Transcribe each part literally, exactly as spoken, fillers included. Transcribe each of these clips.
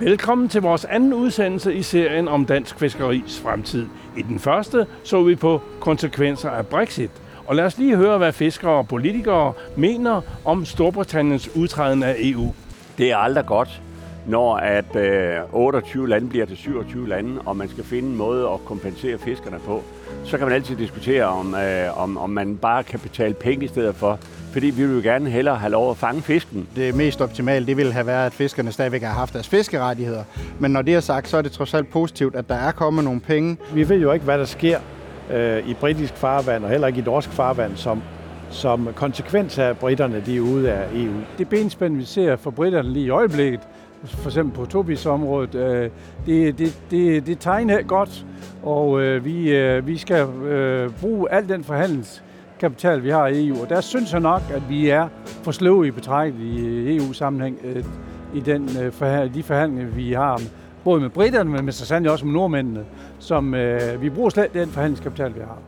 Velkommen til vores anden udsendelse i serien om dansk fiskeris fremtid. I den første så vi på konsekvenser af Brexit. Og lad os lige høre, hvad fiskere og politikere mener om Storbritanniens udtræden af E U. Det er aldrig godt, når at otteogtyve lande bliver til syvogtyve lande, og man skal finde en måde at kompensere fiskerne på. Så kan man altid diskutere, om, om, om man bare kan betale penge i stedet for. Fordi vi vil jo gerne hellere have lov at fange fisken. Det mest optimale, det ville have været, at fiskerne stadigvæk har haft deres fiskerettigheder. Men når det er sagt, så er det trods alt positivt, at der er kommet nogle penge. Vi ved jo ikke, hvad der sker øh, i britisk farvand, og heller ikke i norsk farvand, som, som konsekvens af, at britterne de er ude af E U. Det benspænd, vi ser for britterne lige i øjeblikket, for eksempel på Tobis-området, øh, det, det, det, det tegner godt, og øh, vi, øh, vi skal øh, bruge al den forhandlings kapital, vi har i E U, og der synes jeg nok, at vi er for sløve i betrækket i E U-sammenhæng i den, de forhandlinger, vi har både med briterne, men så sandelig også med nordmændene, som vi bruger slet den forhandlingskapital, vi har.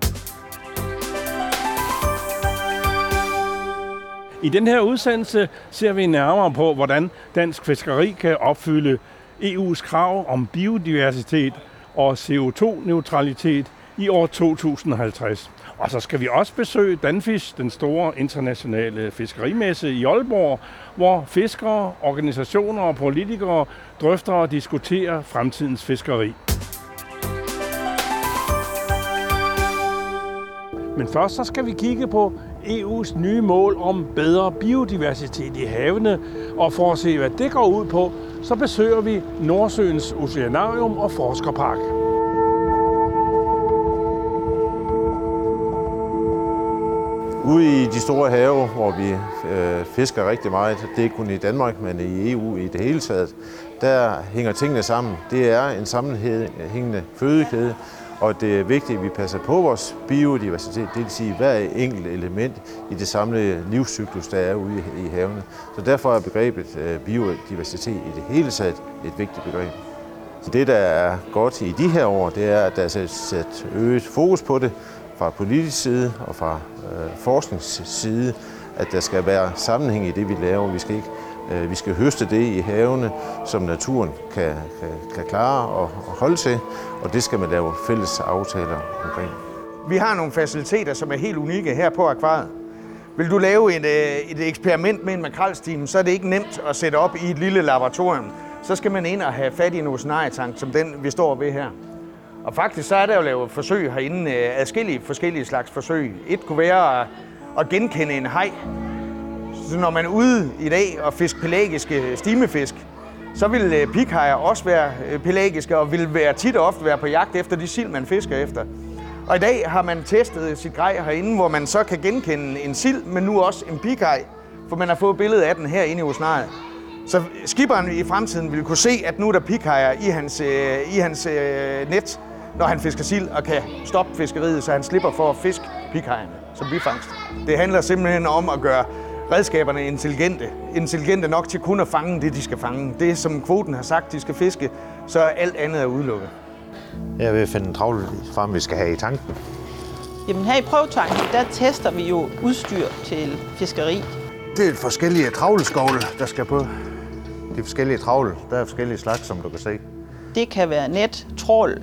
I den her udsendelse ser vi nærmere på, hvordan dansk fiskeri kan opfylde E U's krav om biodiversitet og C O to neutralitet i år to tusind og halvtreds. Og så skal vi også besøge Danfisk, den store internationale fiskerimesse i Aalborg, hvor fiskere, organisationer og politikere drøfter og diskuterer fremtidens fiskeri. Men først så skal vi kigge på E U's nye mål om bedre biodiversitet i havene. Og for at se, hvad det går ud på, så besøger vi Nordsøens Oceanarium og Forskerpark. Ude i de store have, hvor vi øh, fisker rigtig meget, det er ikke kun i Danmark, men i E U i det hele taget, der hænger tingene sammen. Det er en sammenhængende fødekæde, og det er vigtigt, at vi passer på vores biodiversitet, det vil sige hver enkelt element i det samlede livscyklus, der er ude i havene. Så derfor er begrebet øh, biodiversitet i det hele taget et vigtigt begreb. Så det, der er godt i de her år, det er, at der er sat øget fokus på det, fra politisk side og fra øh, forskningsside, at der skal være sammenhæng i det, vi laver. Vi skal, ikke, øh, vi skal høste det i havene, som naturen kan, kan, kan klare og, og holde til, og det skal man lave fælles aftaler omkring. Vi har nogle faciliteter, som er helt unikke her på akvariet. Vil du lave et, et eksperiment med en makrelstime, så er det ikke nemt at sætte op i et lille laboratorium. Så skal man ind og have fat i en oceanarietank, som den vi står ved her. Og faktisk så er der jo lavet forsøg herinde, adskillige forskellige slags forsøg. Et kunne være at genkende en haj. Så når man er ude i dag og fisker pelagiske stimefisk, så vil pikhajer også være pelagiske og vil være tit og ofte være på jagt efter de sild, man fisker efter. Og i dag har man testet sit grej herinde, hvor man så kan genkende en sild, men nu også en pikhaj, for man har fået billedet af den herinde i oceanariet. Så skipperen i fremtiden vil kunne se, at nu er der pikhajer i hans, i hans net, når han fisker sild og kan stoppe fiskeriet, så han slipper for at fiske pikhajerne som bifangst. Det handler simpelthen om at gøre redskaberne intelligente. Intelligente nok til kun at fange det, de skal fange. Det, som kvoten har sagt, de skal fiske, så er alt andet er udelukket. Jeg vil finde en trawlfarm, vi skal have i tanken. Jamen her i prøvetanken, der tester vi jo udstyr til fiskeri. Det er forskellige trawlskovle, der skal på. De forskellige trawle, der er forskellige slags, som du kan se. Det kan være net, trawl,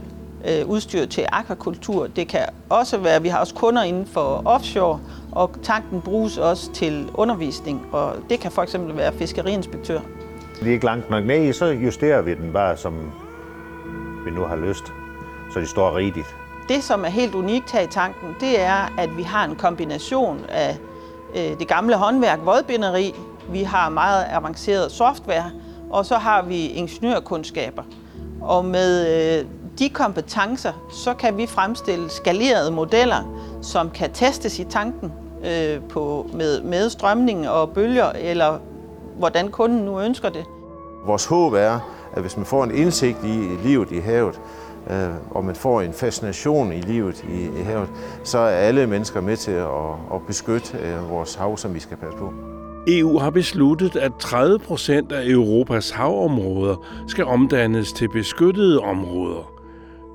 udstyr til akvakultur. Det kan også være, vi har også kunder inden for offshore, og tanken bruges også til undervisning, og det kan for eksempel være fiskeriinspektør. Det er ikke langt nok ned i, så justerer vi den bare, som vi nu har lyst, så de står rigtigt. Det, som er helt unikt her i tanken, det er, at vi har en kombination af det gamle håndværk, vodbinderi, vi har meget avanceret software, og så har vi ingeniørkundskaber. Og med de kompetencer, så kan vi fremstille skalerede modeller, som kan testes i tanken øh, på, med, med strømning og bølger, eller hvordan kunden nu ønsker det. Vores håb er, at hvis man får en indsigt i livet i havet, øh, og man får en fascination i livet i, i havet, så er alle mennesker med til at, at beskytte øh, vores hav, som vi skal passe på. E U har besluttet, at tredive procent af Europas havområder skal omdannes til beskyttede områder.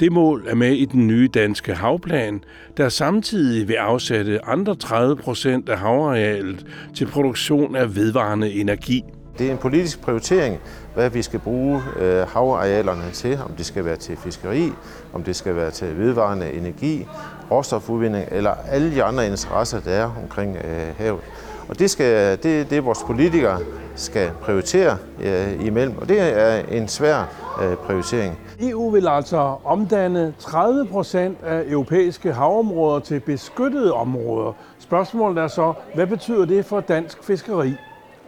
Det mål er med i den nye danske havplan, der samtidig vil afsætte andre tredive procent af havarealet til produktion af vedvarende energi. Det er en politisk prioritering, hvad vi skal bruge havarealerne til, om det skal være til fiskeri, om det skal være til vedvarende energi, råstofudvinding eller alle de andre interesser, der er omkring havet. Og det, skal, det, det vores politikere skal prioritere øh, imellem, og det er en svær øh, prioritering. E U vil altså omdanne tredive procent af europæiske havområder til beskyttede områder. Spørgsmålet er så, hvad betyder det for dansk fiskeri?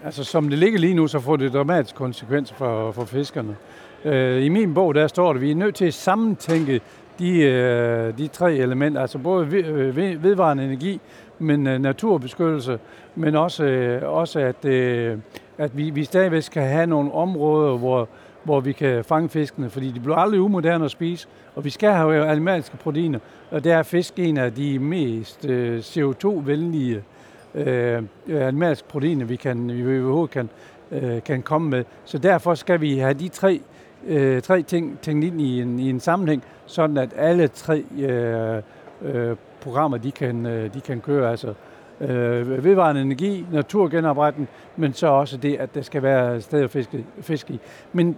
Altså, som det ligger lige nu, så får det dramatiske konsekvenser for, for fiskerne. Øh, I min bog, der står det, at vi er nødt til at sammentænke de, de tre elementer, altså både vedvarende energi, men naturbeskyttelse, men også, også at, at vi, vi stadigvæk skal have nogle områder, hvor, hvor vi kan fange fiskene, fordi de bliver aldrig umoderne at spise, og vi skal have animalske proteiner, og der er fisk en af de mest C O to venlige øh, animalske proteiner, vi kan, vi overhovedet kan, øh, kan komme med. Så derfor skal vi have de tre Øh, tre ting tænkt ind i en, i en sammenhæng, sådan at alle tre øh, øh, programmer de kan, øh, de kan køre. Altså øh, vedvarende energi, naturgenopretning, men så også det, at der skal være sted at fiske, fiske i. Men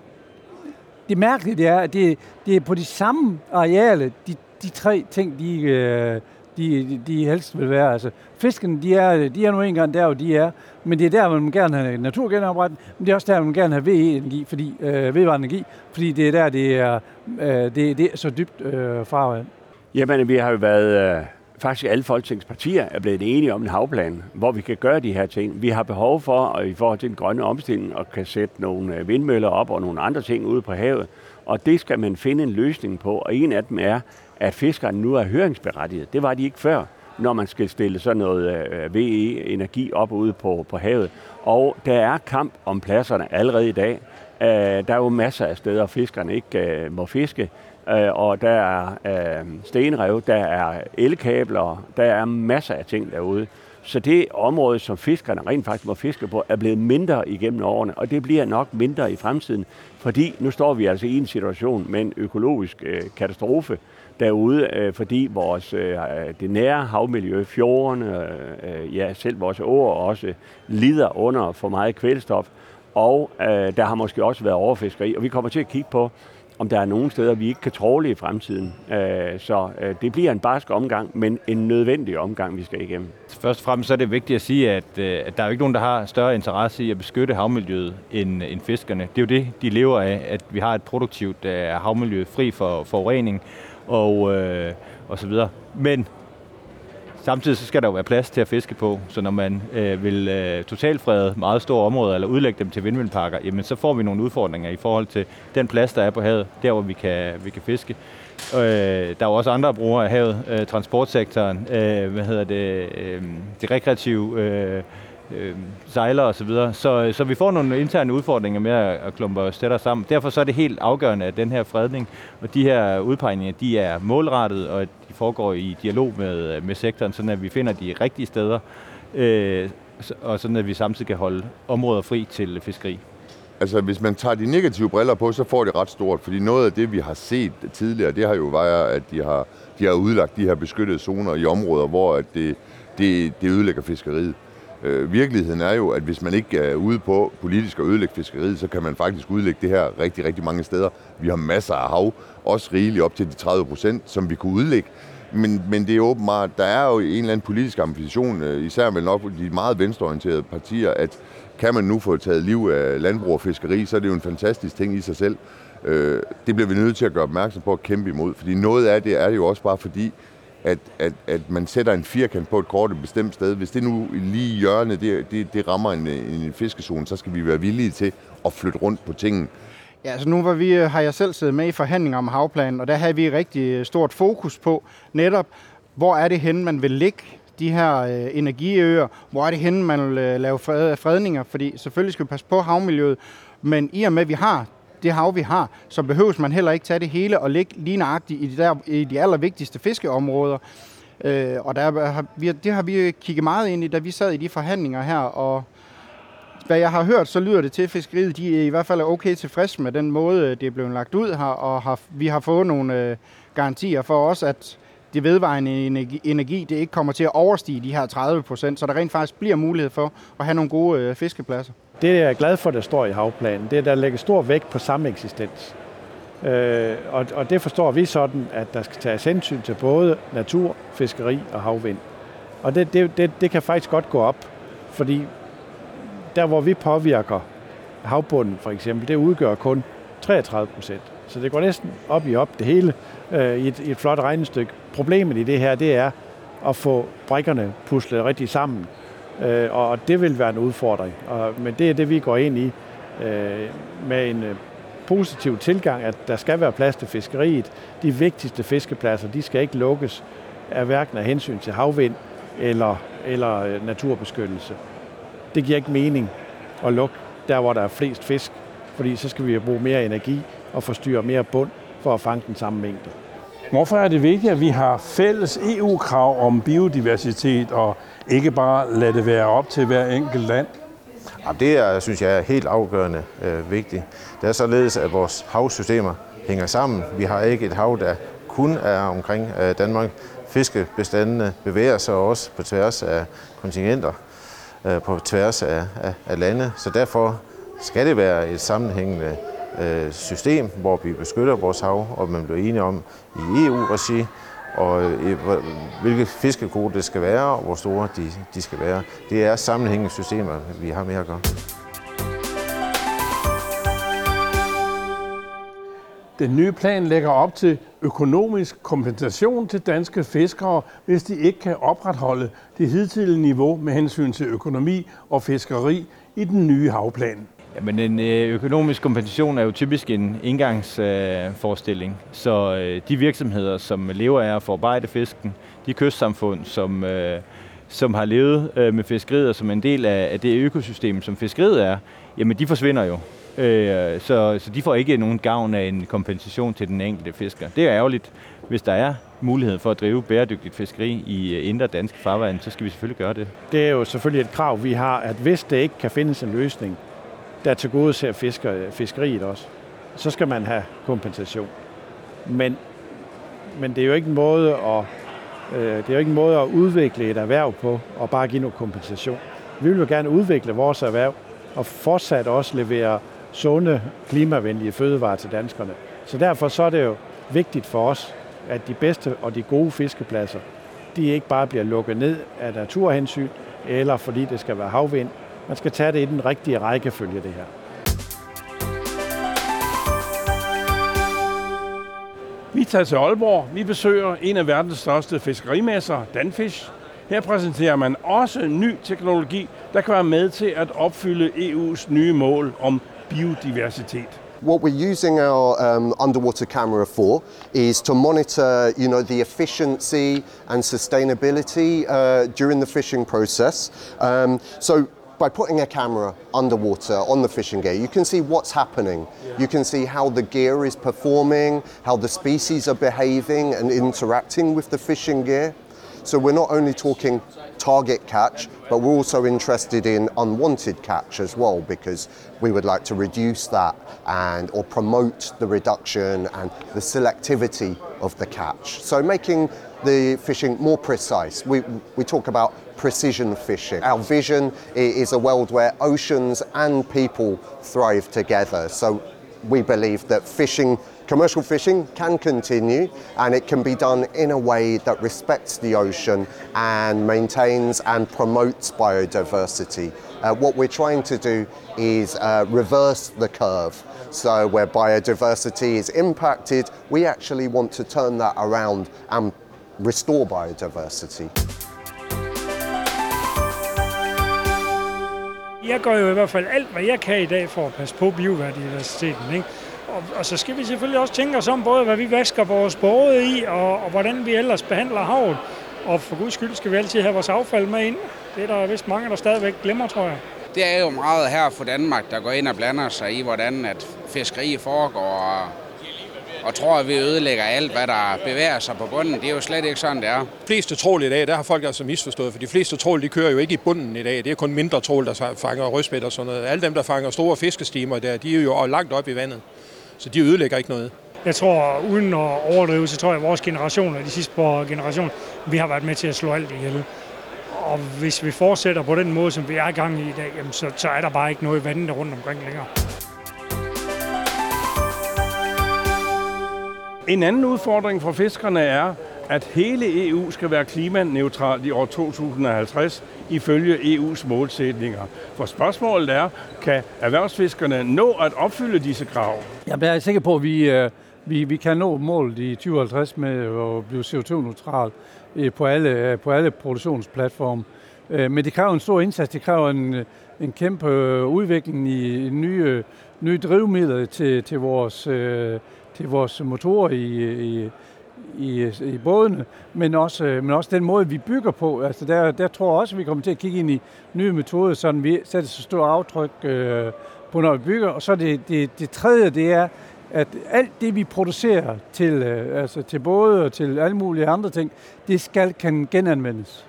det mærkelige det er, at det, det er på de samme arealer, de, de tre ting, de, øh, de, de helst vil være. Altså fisken, de er, de er nu engang der, hvor de er, men det er der, hvor man gerne vil have naturgenopretning, men det er også der, hvor man gerne vil have V E-energi, fordi, øh, vedvarende energi, fordi det er der, det er, øh, det, det er så dybt øh, farvet. Jamen, vi har jo været, øh, faktisk alle folketingspartier er blevet enige om en havplan, hvor vi kan gøre de her ting. Vi har behov for, og i forhold til den grønne omstilling, at kan sætte nogle vindmøller op og nogle andre ting ude på havet, og det skal man finde en løsning på, og en af dem er, at fiskerne nu er høringsberettiget. Det var de ikke før, når man skal stille sådan noget V E-energi op ude på, på havet. Og der er kamp om pladserne allerede i dag. Øh, der er jo masser af steder, fiskerne ikke øh, må fiske. Øh, og der er øh, stenrev, der er elkabler, der er masser af ting derude. Så det område, som fiskerne rent faktisk må fiske på, er blevet mindre igennem årene, og det bliver nok mindre i fremtiden, fordi nu står vi altså i en situation med en økologisk øh, katastrofe derude, øh, fordi vores, øh, det nære havmiljø, fjordene, øh, ja, selv vores åer også lider under for meget kvælstof, og øh, der har måske også været overfiskeri, og vi kommer til at kigge på, om der er nogle steder, vi ikke kan trawle i fremtiden. Så det bliver en barsk omgang, men en nødvendig omgang, vi skal igennem. Først og fremmest er det vigtigt at sige, at der er jo ikke nogen, der har større interesse i at beskytte havmiljøet end fiskerne. Det er jo det, de lever af, at vi har et produktivt havmiljø fri for forurening og, øh, og så videre. Men samtidig så skal der jo være plads til at fiske på, så når man øh, vil øh, totalfrede meget store områder eller udlægge dem til vindmølleparker, jamen så får vi nogle udfordringer i forhold til den plads, der er på havet, der hvor vi kan, vi kan fiske. Øh, der er jo også andre brugere af havet, øh, transportsektoren, øh, hvad hedder det, øh, det rekreative øh, øh, sejlere osv. Så, så, så vi får nogle interne udfordringer med at, at klumpe os tættere sammen. Derfor så er det helt afgørende, at den her fredning og de her udpegninger, de er målrettet, og de foregår i dialog med, med sektoren, sådan at vi finder de rigtige steder, øh, og sådan at vi samtidig kan holde områder fri til fiskeri. Altså, hvis man tager de negative briller på, så får det ret stort, fordi noget af det, vi har set tidligere, det har jo været, at de har, de har udlagt de her beskyttede zoner i områder, hvor det, det, det ødelægger fiskeriet. Øh, virkeligheden er jo, at hvis man ikke er ude på politisk at ødelægge fiskeriet, så kan man faktisk udlægge det her rigtig, rigtig mange steder. Vi har masser af hav, også rigeligt op til de tredive procent, som vi kunne udlægge. Men, men det er åbenbart, der er jo en eller anden politisk ambition, især vel nok de meget venstreorienterede partier, at kan man nu få taget liv af landbrug og fiskeri, så er det jo en fantastisk ting i sig selv. Øh, det bliver vi nødt til at gøre opmærksom på at kæmpe imod, fordi noget af det er jo også bare fordi, At, at, at man sætter en firkant på et kort et bestemt sted. Hvis det nu lige hjørne, det, det, det rammer en, en fiskezone, så skal vi være villige til at flytte rundt på tingene. Ja, altså nu var vi, har jeg selv siddet med i forhandlinger om havplanen, og der havde vi rigtig stort fokus på netop, hvor er det henne, man vil ligge de her øh, energiøer, hvor er det henne, man vil øh, lave fredninger, fordi selvfølgelig skal vi passe på havmiljøet, men i og med, vi har det hav, vi har, så behøves man heller ikke tage det hele og ligge lige nøjagtigt i de, der, i de allervigtigste fiskeområder. Øh, og der har vi, det har vi kigget meget ind i, da vi sad i de forhandlinger her, og hvad jeg har hørt, så lyder det til, at fiskeriet de i hvert fald er okay tilfreds med den måde, det er blevet lagt ud her, og har, vi har fået nogle øh, garantier for os, at det vedvarende energi, det ikke kommer til at overstige de her tredive procent, så der rent faktisk bliver mulighed for at have nogle gode fiskepladser. Det er jeg glad for, der står i havplanen. Det er, der lægger stor vægt på sameksistens. Øh, og, og det forstår vi sådan, at der skal tages hensyn til både natur, fiskeri og havvind. Og det, det, det, det kan faktisk godt gå op, fordi der, hvor vi påvirker havbunden for eksempel, det udgør kun treogtredive procent. Så det går næsten op i op det hele øh, i, et, i et flot regnestykke. Problemet i det her, det er at få brikkerne puslet rigtig sammen, øh, og, og det vil være en udfordring. Og, men det er det, vi går ind i øh, med en øh, positiv tilgang, at der skal være plads til fiskeriet. De vigtigste fiskepladser, de skal ikke lukkes af hverken af hensyn til havvind eller, eller naturbeskyttelse. Det giver ikke mening at lukke der, hvor der er flest fisk, fordi så skal vi bruge mere energi og forstyrre mere bund for at fange den samme mængde. Hvorfor er det vigtigt, at vi har fælles E U-krav om biodiversitet og ikke bare lade det være op til hver enkelt land? Det er, synes jeg, er helt afgørende øh, vigtigt. Det er således, at vores havsystemer hænger sammen. Vi har ikke et hav, der kun er omkring øh, Danmark. Fiskebestandene bevæger sig også på tværs af kontinenter, øh, på tværs af, af, af lande. Så derfor skal det være et sammenhængende øh, system, hvor vi beskytter vores hav, og man bliver enige om i E U-regi, og hvilke fiskekvoter det skal være, og hvor store de, de skal være. Det er sammenhængende systemer, vi har med at gøre. Den nye plan lægger op til økonomisk kompensation til danske fiskere, hvis de ikke kan opretholde det hidtidige niveau med hensyn til økonomi og fiskeri i den nye havplan. Jamen, en økonomisk kompensation er jo typisk en indgangsforestilling, øh, så øh, de virksomheder, som lever af at forarbejde fisken, de kystsamfund, som, øh, som har levet øh, med fiskeriet og som en del af, af det økosystem, som fiskeriet er, jamen de forsvinder jo. Øh, så, så de får ikke nogen gavn af en kompensation til den enkelte fisker. Det er ærgerligt, hvis der er mulighed for at drive bæredygtigt fiskeri i indre danske farvand, så skal vi selvfølgelig gøre det. Det er jo selvfølgelig et krav, vi har, at hvis det ikke kan findes en løsning, der tilgodeser fisker, fiskeriet også, så skal man have kompensation. Men, men det er jo ikke en måde at, øh, det er jo ikke en måde at udvikle et erhverv på og bare give noget kompensation. Vi vil jo gerne udvikle vores erhverv og fortsat også levere sunde, klimavenlige fødevarer til danskerne. Så derfor så er det jo vigtigt for os, at de bedste og de gode fiskepladser, de ikke bare bliver lukket ned af naturhensyn, eller fordi det skal være havvind. Man skal tage det i den rigtige rækkefølge, det her. Vi tager til Aalborg. Vi besøger en af verdens største fiskerimesser, Danfisk. Her præsenterer man også ny teknologi, der kan være med til at opfylde E U's nye mål om biodiversitet. What we're using our um, underwater camera for is to monitor, you know, the efficiency and sustainability uh, during the fishing process. Um, so by putting a camera underwater on the fishing gear, you can see what's happening. Yeah. You can see how the gear is performing, how the species are behaving and interacting with the fishing gear. So we're not only talking target catch, but we're also interested in unwanted catch as well, because we would like to reduce that and or promote the reduction and the selectivity of the catch. So making the fishing more precise. We, we talk about precision fishing. Our vision is a world where oceans and people thrive together. So we believe that fishing, commercial fishing, can continue and it can be done in a way that respects the ocean and maintains and promotes biodiversity. Uh, what we're trying to do is uh, reverse the curve. So where biodiversity is impacted, we actually want to turn that around and restore biodiversity. Jeg gør jo i hvert fald alt, hvad jeg kan i dag for at passe på biodiversiteten, ikke? Og, og så skal vi selvfølgelig også tænke os om både, hvad vi vasker vores både i, og, og hvordan vi ellers behandler havet. Og for guds skyld skal vi altid have vores affald med ind. Det er der vist mange, der stadigvæk glemmer, tror jeg. Det er jo meget her for Danmark, der går ind og blander sig i, hvordan at fiskeri foregår, og tror, at vi ødelægger alt, hvad der bevæger sig på bunden. Det er jo slet ikke sådan, det er. De fleste trål i dag, der har folk altså misforstået, for de fleste trål, de kører jo ikke i bunden i dag. Det er kun mindre trål, der fanger rødspæt og sådan noget. Alle dem, der fanger store fiskestimer der, de er jo langt op i vandet, så de ødelægger ikke noget. Jeg tror, uden at overdrive, så tror jeg, at vores generation og de sidste par generationer, vi har været med til at slå alt ihjel. Og hvis vi fortsætter på den måde, som vi er i gang i i dag, jamen så, så er der bare ikke noget vandet der rundt omkring længere. En anden udfordring for fiskerne er, at hele E U skal være klimaneutralt i år to tusind og halvtreds ifølge E U's målsætninger. For spørgsmålet er, kan erhvervsfiskerne nå at opfylde disse krav? Jamen, jeg er sikker på, at vi, vi, vi kan nå målet i tyve halvtreds med at blive C O to neutral på alle, på alle produktionsplatforme. Men det kræver en stor indsats, det kræver en, en kæmpe udvikling i nye, nye drivmidler til, til, vores, til vores motorer i, i I, i bådene, men også, men også den måde, vi bygger på. Altså der, der tror jeg også, at vi kommer til at kigge ind i nye metoder, så vi sætter så stort aftryk øh, på, når vi bygger. Og så det, det, det tredje, det er, at alt det, vi producerer til, øh, altså til både og til alle mulige andre ting, det skal kan genanvendes.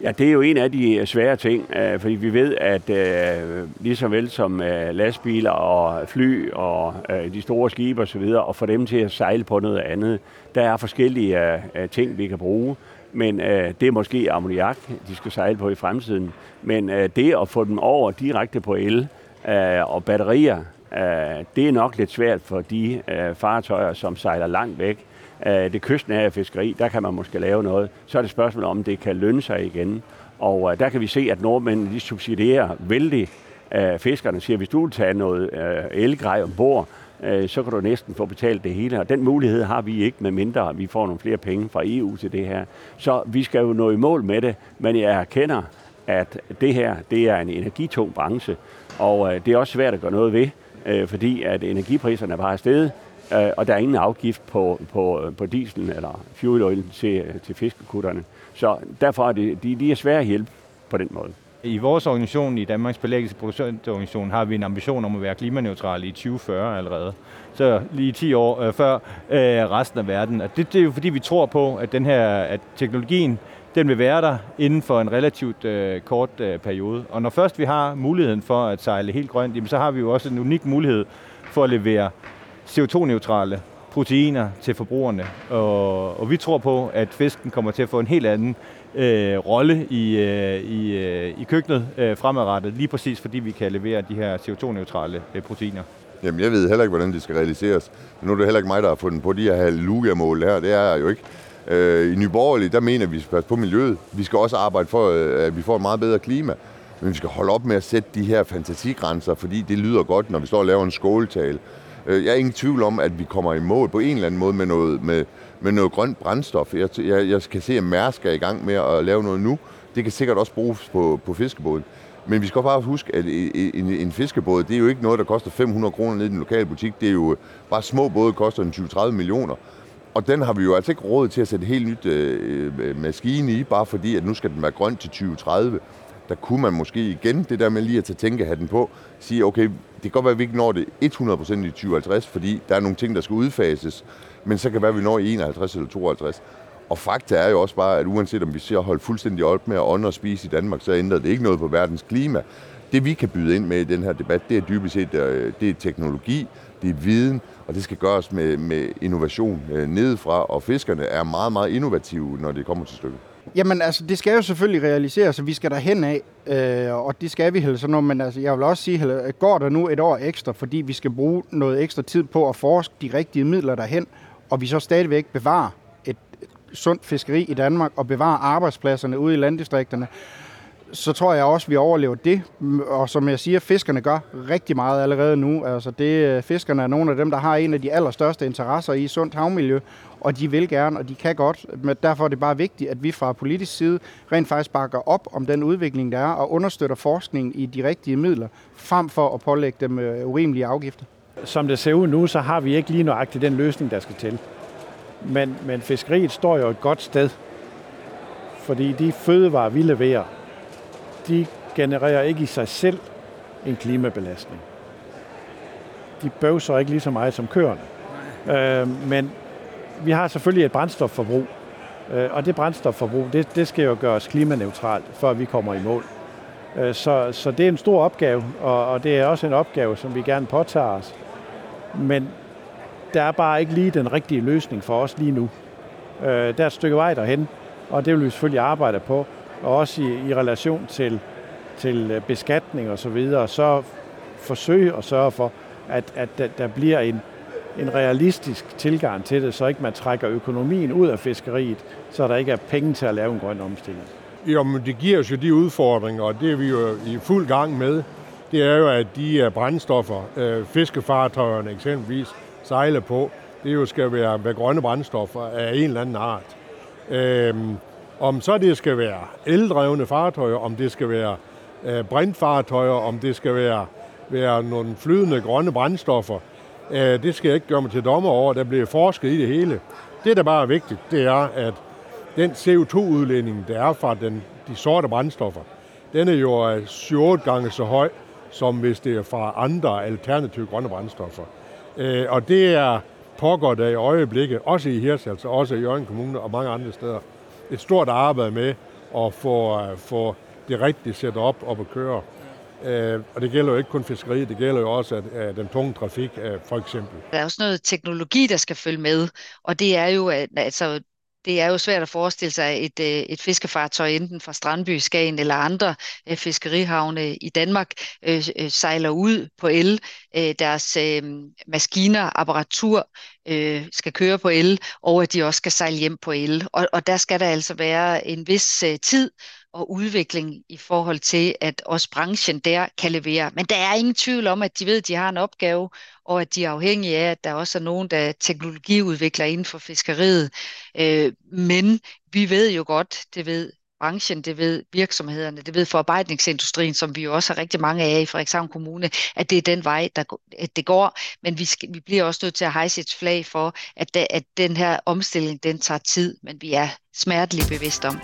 Ja, det er jo en af de svære ting, øh, fordi vi ved, at øh, lige så vel som øh, lastbiler og fly og øh, de store skibe osv., og få dem til at sejle på noget andet, der er forskellige øh, ting, vi kan bruge, men øh, det er måske ammoniak, de skal sejle på i fremtiden, men øh, det at få dem over direkte på el øh, og batterier, øh, det er nok lidt svært for de øh, fartøjer, som sejler langt væk. Det kystnære fiskeri, der kan man måske lave noget. Så er det spørgsmål om, det kan lønne sig igen. Og der kan vi se, at nordmændene de subsidierer vældig. Fiskerne siger, hvis du vil tage noget elgrej ombord, så kan du næsten få betalt det hele. Og den mulighed har vi ikke, med mindre vi får nogle flere penge fra E U til det her. Så vi skal jo nå i mål med det, men jeg erkender, at det her det er en energitung branche. Og det er også svært at gøre noget ved, fordi at energipriserne er bare afsted. Og der er ingen afgift på, på, på diesel eller fuel oil til, til fiskekutterne. Så derfor er det, de, de er svære at hjælpe på den måde. I vores organisation, i Danmarks Pelagiske Produktionsorganisation, har vi en ambition om at være klimaneutrale i tyve fyrre allerede. Så lige ti år øh, før øh, resten af verden. Og det, det er jo fordi, vi tror på, at, den her, at teknologien den vil være der inden for en relativt øh, kort øh, periode. Og når først vi har muligheden for at sejle helt grønt, jamen, så har vi jo også en unik mulighed for at levere C O to neutrale proteiner til forbrugerne, og, og vi tror på, at fisken kommer til at få en helt anden øh, rolle i, øh, i, øh, i køkkenet øh, fremadrettet, lige præcis fordi vi kan levere de her C O to neutrale øh, proteiner. Jamen, jeg ved heller ikke, hvordan de skal realiseres. Nu er det heller ikke mig, der har fundet på de her halleluja-mål her, det er jeg jo ikke. Øh, I Nyborgerligt, der mener vi, at vi skal passe på miljøet. Vi skal også arbejde for, at vi får et meget bedre klima. Men vi skal holde op med at sætte de her fantasigrænser, fordi det lyder godt, når vi står og laver en skåltale. Jeg er ingen tvivl om, at vi kommer i mål på en eller anden måde med noget, med, med noget grønt brændstof. Jeg, jeg, jeg kan se, at Mærsk er i gang med at lave noget nu. Det kan sikkert også bruges på, på fiskebåden. Men vi skal bare huske, at en, en fiskebåd, det er jo ikke noget, der koster fem hundrede kroner ned i den lokale butik. Det er jo bare små både, koster tyve til tredive millioner. Og den har vi jo altså ikke råd til at sætte helt nyt øh, maskine i, bare fordi, at nu skal den være grøn til tyve tredive. Der kunne man måske igen det der med lige at tage tænkehatten på, sige, okay, det kan godt være, at vi ikke når det hundrede procent i tyve halvtreds, fordi der er nogle ting, der skal udfases, men så kan det være, at vi når enoghalvtreds eller tooghalvtreds. Og fakta er jo også bare, at uanset om vi ser holdt fuldstændig op med at ånde og spise i Danmark, så ændrer det ikke noget på verdens klima. Det vi kan byde ind med i den her debat, det er dybest set det er teknologi, det er viden, og det skal gøres med, med innovation nedefra, og fiskerne er meget, meget innovative, når det kommer til stykket. Jamen altså, det skal jo selvfølgelig realiseres, så vi skal derhen af, øh, og det skal vi heller sådan noget, men altså, jeg vil også sige, at går der nu et år ekstra, fordi vi skal bruge noget ekstra tid på at forske de rigtige midler derhen, og vi så stadigvæk bevarer et sundt fiskeri i Danmark, og bevarer arbejdspladserne ude i landdistrikterne, så tror jeg også, at vi overlever det, og som jeg siger, fiskerne gør rigtig meget allerede nu. Altså det, fiskerne er nogle af dem, der har en af de allerstørste interesser i sundt havmiljø, og de vil gerne, og de kan godt, men derfor er det bare vigtigt, at vi fra politisk side rent faktisk bakker op om den udvikling, der er, og understøtter forskningen i de rigtige midler, frem for at pålægge dem urimelige afgifter. Som det ser ud nu, så har vi ikke lige nøjagtigt den løsning, der skal til. Men, men fiskeriet står jo et godt sted, fordi de fødevarer, vi leverer, de genererer ikke i sig selv en klimabelastning. De bøvser ikke lige så meget som køerne. Øh, men vi har selvfølgelig et brændstofforbrug, øh, og det brændstofforbrug, det, det skal jo gøres klimaneutralt, før vi kommer i mål. Øh, så, så det er en stor opgave, og, og det er også en opgave, som vi gerne påtager os. Men Der er bare ikke lige den rigtige løsning for os lige nu. Øh, der er et stykke vej derhen, og det vil vi selvfølgelig arbejde på. Og også i, i relation til, til beskatning og så videre, så forsøge at sørge for, at, at der bliver en, en realistisk tilgang til det, så ikke man trækker økonomien ud af fiskeriet, så der ikke er penge til at lave en grøn omstilling. Jamen, det giver os jo de udfordringer, og det er vi jo i fuld gang med. Det er jo, at de brændstoffer, øh, fiskefartøjerne eksempelvis, sejler på, det jo skal være med grønne brændstoffer af en eller anden art. Øh, om så det skal være eldrevne fartøjer, om det skal være øh, brintfartøjer, om det skal være, være nogle flydende grønne brændstoffer, øh, det skal jeg ikke gøre mig til dommer over. Der bliver forsket i det hele. Det, der bare er vigtigt, det er, at den C O to-udledning, der er fra den, de sorte brændstoffer, den er jo syv otte gange så høj, som hvis det er fra andre alternative grønne brændstoffer. Øh, og det er pågår der i øjeblikket, også i Hershals, også i Jørgen Kommune og mange andre steder, et stort arbejde med at få, få det rigtige sæt op og at køre. Øh, og det gælder jo ikke kun fiskeri, det gælder jo også at, at den tunge trafik, for eksempel. Der er også noget teknologi, der skal følge med, og det er jo, at altså det er jo svært at forestille sig et, et fiskefartøj, enten fra Strandby, Skagen eller andre fiskerihavne i Danmark, øh, sejler ud på el. Øh, deres øh, maskiner, apparatur øh, skal køre på el, og at de også skal sejle hjem på el. Og, og der skal der altså være en vis øh, tid og udvikling i forhold til, at også branchen der kan levere. Men der er ingen tvivl om, at de ved, at de har en opgave, og at de er afhængige af, at der også er nogen, der teknologiudvikler inden for fiskeriet. Øh, men vi ved jo godt, det ved branchen, det ved virksomhederne, det ved forarbejdningsindustrien, som vi jo også har rigtig mange af i Frederikshavn Kommune, at det er den vej, der, at det går. Men vi, skal, vi bliver også nødt til at hejse et flag for, at, da, at den her omstilling, den tager tid, men vi er smerteligt bevidst om.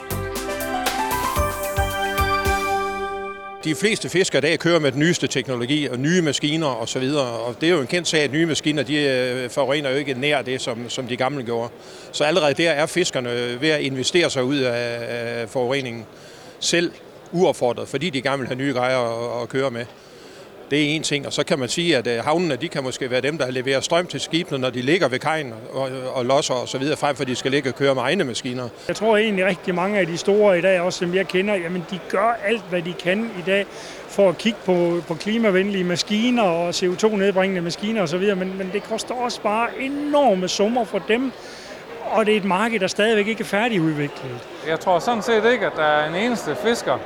De fleste fiskere i dag kører med den nyeste teknologi og nye maskiner osv., og det er jo en kendt sag, at nye maskiner de forurener jo ikke nær det, som, som de gamle gjorde. Så allerede der er fiskerne ved at investere sig ud af forureningen selv uopfordret, fordi de gerne vil have nye grejer at, at køre med. Det er en ting, og så kan man sige, at havnene de kan måske være dem, der leverer strøm til skibene, når de ligger ved kajen og, og losser osv., frem for de skal ligge og køre med egne maskiner. Jeg tror egentlig rigtig mange af de store i dag, også som jeg kender, jamen de gør alt, hvad de kan i dag for at kigge på, på klimavenlige maskiner og C O to-nedbringende maskiner osv., men, men det koster også bare enorme summer for dem, og det er et marked, der stadigvæk ikke er færdigudviklet. Jeg tror sådan set ikke, at der er en eneste fisker,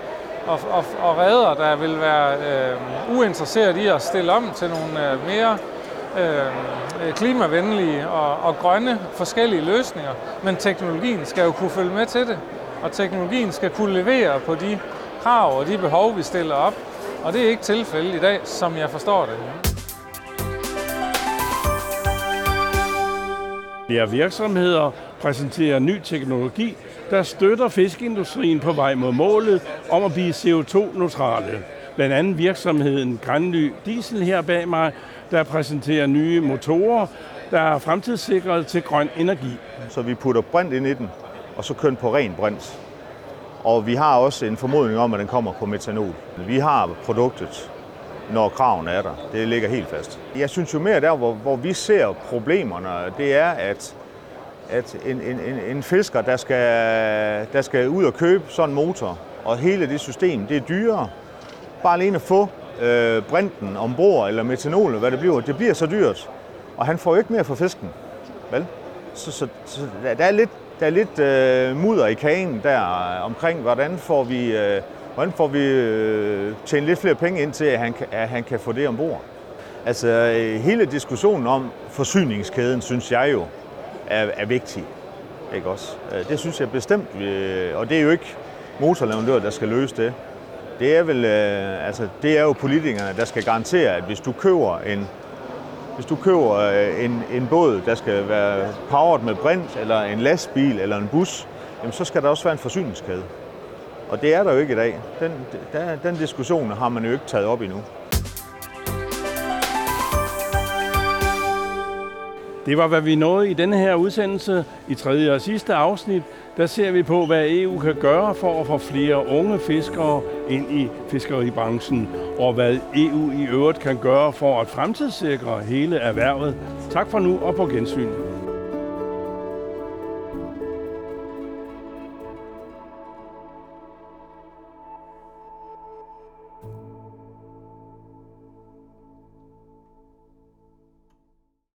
Og, og, og redder, der vil være øh, uinteresseret i at stille om til nogle øh, mere øh, klimavenlige og, og grønne forskellige løsninger. Men teknologien skal jo kunne følge med til det, og teknologien skal kunne levere på de krav og de behov, vi stiller op. Og det er ikke tilfældet i dag, som jeg forstår det. Flere virksomheder præsenterer ny teknologi, der støtter fiskeindustrien på vej mod målet om at blive C O to-neutrale. Blandt andet virksomheden Grænly Diesel her bag mig, der præsenterer nye motorer, der er fremtidssikret til grøn energi. Så vi putter brint ind i den, og så kører den på ren brint. Og vi har også en formodning om, at den kommer på metanol. Vi har produktet, når kravene er der. Det ligger helt fast. Jeg synes jo mere der, hvor, hvor vi ser problemerne, det er, at at en, en, en fisker, der skal, der skal ud og købe sådan en motor, og hele det system, det er dyrere. Bare alene at få øh, brinten ombord, eller metanolen, hvad det bliver, det bliver så dyrt. Og han får jo ikke mere for fisken, vel? Så, så, så der er lidt, der er lidt øh, mudder i kagen der, omkring hvordan får vi, øh, hvordan får vi øh, tjene lidt flere penge ind til, at han, at han kan få det ombord. Altså hele diskussionen om forsyningskæden, synes jeg jo, Er, er vigtig, ikke også? Det synes jeg bestemt, og det er jo ikke motorleverandører, der skal løse det. Det er vel, altså det er jo politikerne, der skal garantere, at hvis du køber en, hvis du køber en, en båd, der skal være powered med brint eller en lastbil eller en bus, jamen, så skal der også være en forsyningskæde. Og det er der jo ikke i dag. Den, der, den diskussion har man jo ikke taget op endnu. Det var, hvad vi nåede i denne her udsendelse. I tredje og sidste afsnit, der ser vi på, hvad E U kan gøre for at få flere unge fiskere ind i fiskeribranchen, og hvad E U i øvrigt kan gøre for at fremtidssikre hele erhvervet. Tak for nu og på gensyn.